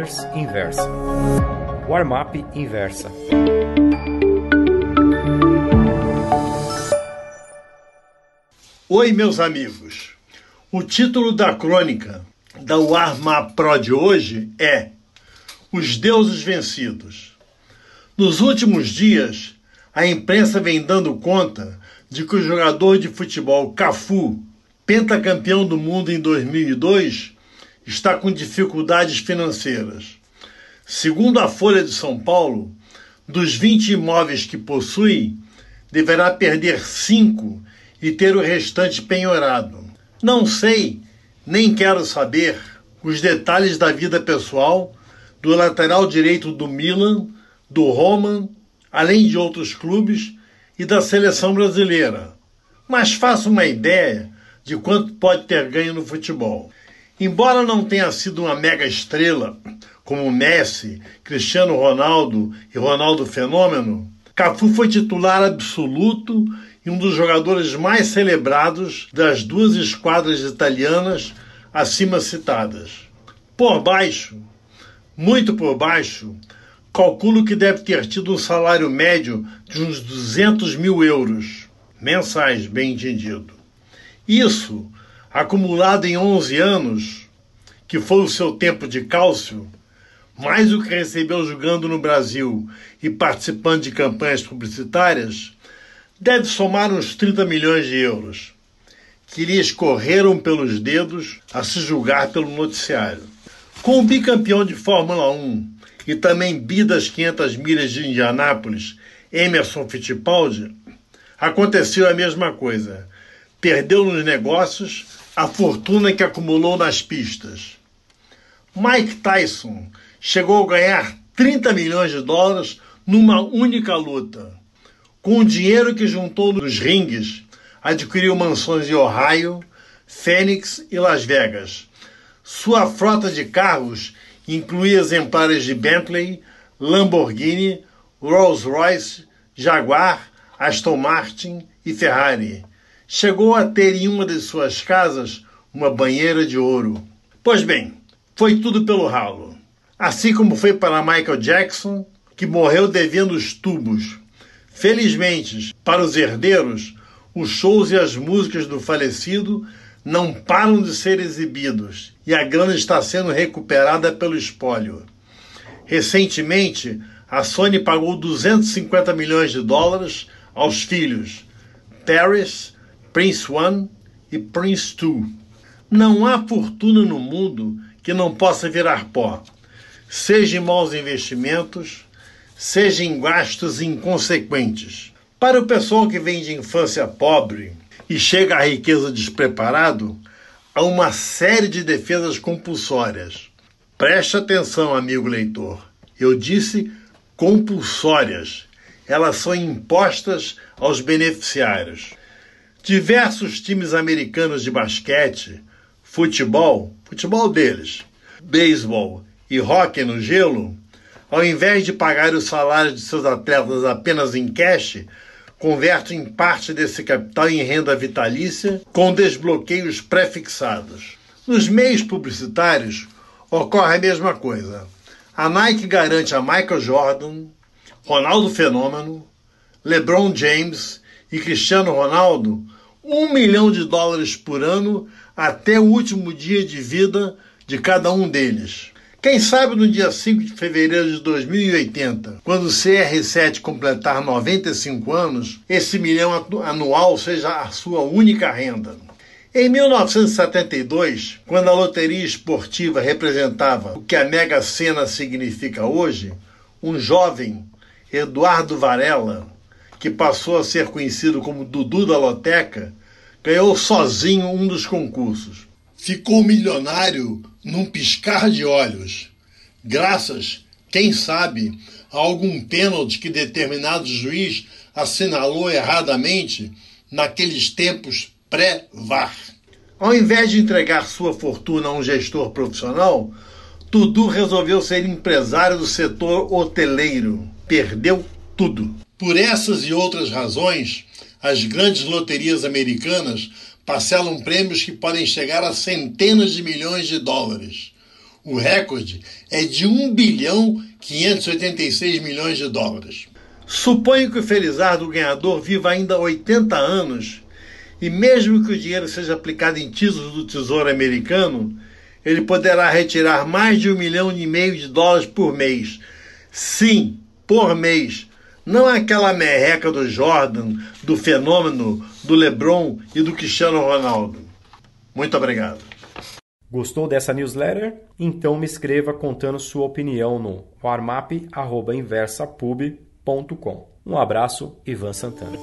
Trainers Inversa. Warmap Inversa. Oi, meus amigos. O título da crônica da Warmap Pro de hoje é Os Deuses Vencidos. Nos últimos dias, a imprensa vem dando conta de que o jogador de futebol Cafu, pentacampeão do mundo em 2002, está com dificuldades financeiras. Segundo a Folha de São Paulo, dos 20 imóveis que possui, deverá perder 5 e ter o restante penhorado. Não sei, nem quero saber, os detalhes da vida pessoal do lateral direito do Milan, do Roma, além de outros clubes e da seleção brasileira, mas faço uma ideia de quanto pode ter ganho no futebol. Embora não tenha sido uma mega estrela, como Messi, Cristiano Ronaldo e Ronaldo Fenômeno, Cafu foi titular absoluto e um dos jogadores mais celebrados das duas esquadras italianas acima citadas. Por baixo, muito por baixo, calculo que deve ter tido um salário médio de uns 200 mil euros, mensais, bem entendido. Isso, acumulado em 11 anos, que foi o seu tempo de cálcio, mais o que recebeu jogando no Brasil e participando de campanhas publicitárias, deve somar uns 30 milhões de euros, que lhe escorreram pelos dedos a se julgar pelo noticiário. Com o bicampeão de Fórmula 1 e também bi das 500 milhas de Indianápolis, Emerson Fittipaldi, aconteceu a mesma coisa. Perdeu nos negócios a fortuna que acumulou nas pistas. Mike Tyson chegou a ganhar 30 milhões de dólares numa única luta. Com o dinheiro que juntou nos ringues, adquiriu mansões em Ohio, Phoenix e Las Vegas. Sua frota de carros incluía exemplares de Bentley, Lamborghini, Rolls-Royce, Jaguar, Aston Martin e Ferrari. Chegou a ter em uma de suas casas uma banheira de ouro. Pois bem, foi tudo pelo ralo. Assim como foi para Michael Jackson, que morreu devendo os tubos. Felizmente, para os herdeiros, os shows e as músicas do falecido não param de ser exibidos e a grana está sendo recuperada pelo espólio. Recentemente, a Sony pagou 250 milhões de dólares aos filhos Paris, Prince One e Prince Two. Não há fortuna no mundo que não possa virar pó, seja em maus investimentos, seja em gastos inconsequentes. Para o pessoal que vem de infância pobre e chega à riqueza despreparado, há uma série de defesas compulsórias. Preste atenção, amigo leitor. Eu disse compulsórias. Elas são impostas aos beneficiários. Diversos times americanos de basquete, futebol deles, beisebol e hóquei no gelo, ao invés de pagar o salário de seus atletas apenas em cash, convertem parte desse capital em renda vitalícia com desbloqueios pré-fixados. Nos meios publicitários, ocorre a mesma coisa. A Nike garante a Michael Jordan, Ronaldo Fenômeno, LeBron James e Cristiano Ronaldo $1 milhão por ano até o último dia de vida de cada um deles. Quem sabe no dia 5 de fevereiro de 2080, quando o CR7 completar 95 anos, esse milhão anual seja a sua única renda. Em 1972, quando a loteria esportiva representava o que a Mega Sena significa hoje, um jovem, Eduardo Varela, que passou a ser conhecido como Dudu da Loteca, ganhou sozinho um dos concursos. Ficou milionário num piscar de olhos, graças, quem sabe, a algum pênalti que determinado juiz assinalou erradamente naqueles tempos pré-VAR. Ao invés de entregar sua fortuna a um gestor profissional, Dudu resolveu ser empresário do setor hoteleiro. Perdeu tudo. Por essas e outras razões, as grandes loterias americanas parcelam prêmios que podem chegar a centenas de milhões de dólares. O recorde é de US$1,586 bilhões. Suponho que o felizardo ganhador viva ainda 80 anos e mesmo que o dinheiro seja aplicado em títulos do Tesouro americano, ele poderá retirar mais de $1,5 milhão por mês. Sim, por mês. Não é aquela merreca do Jordan, do Fenômeno, do LeBron e do Cristiano Ronaldo. Muito obrigado. Gostou dessa newsletter? Então me escreva contando sua opinião no warmap@inversapub.com. Um abraço, Ivan Santana.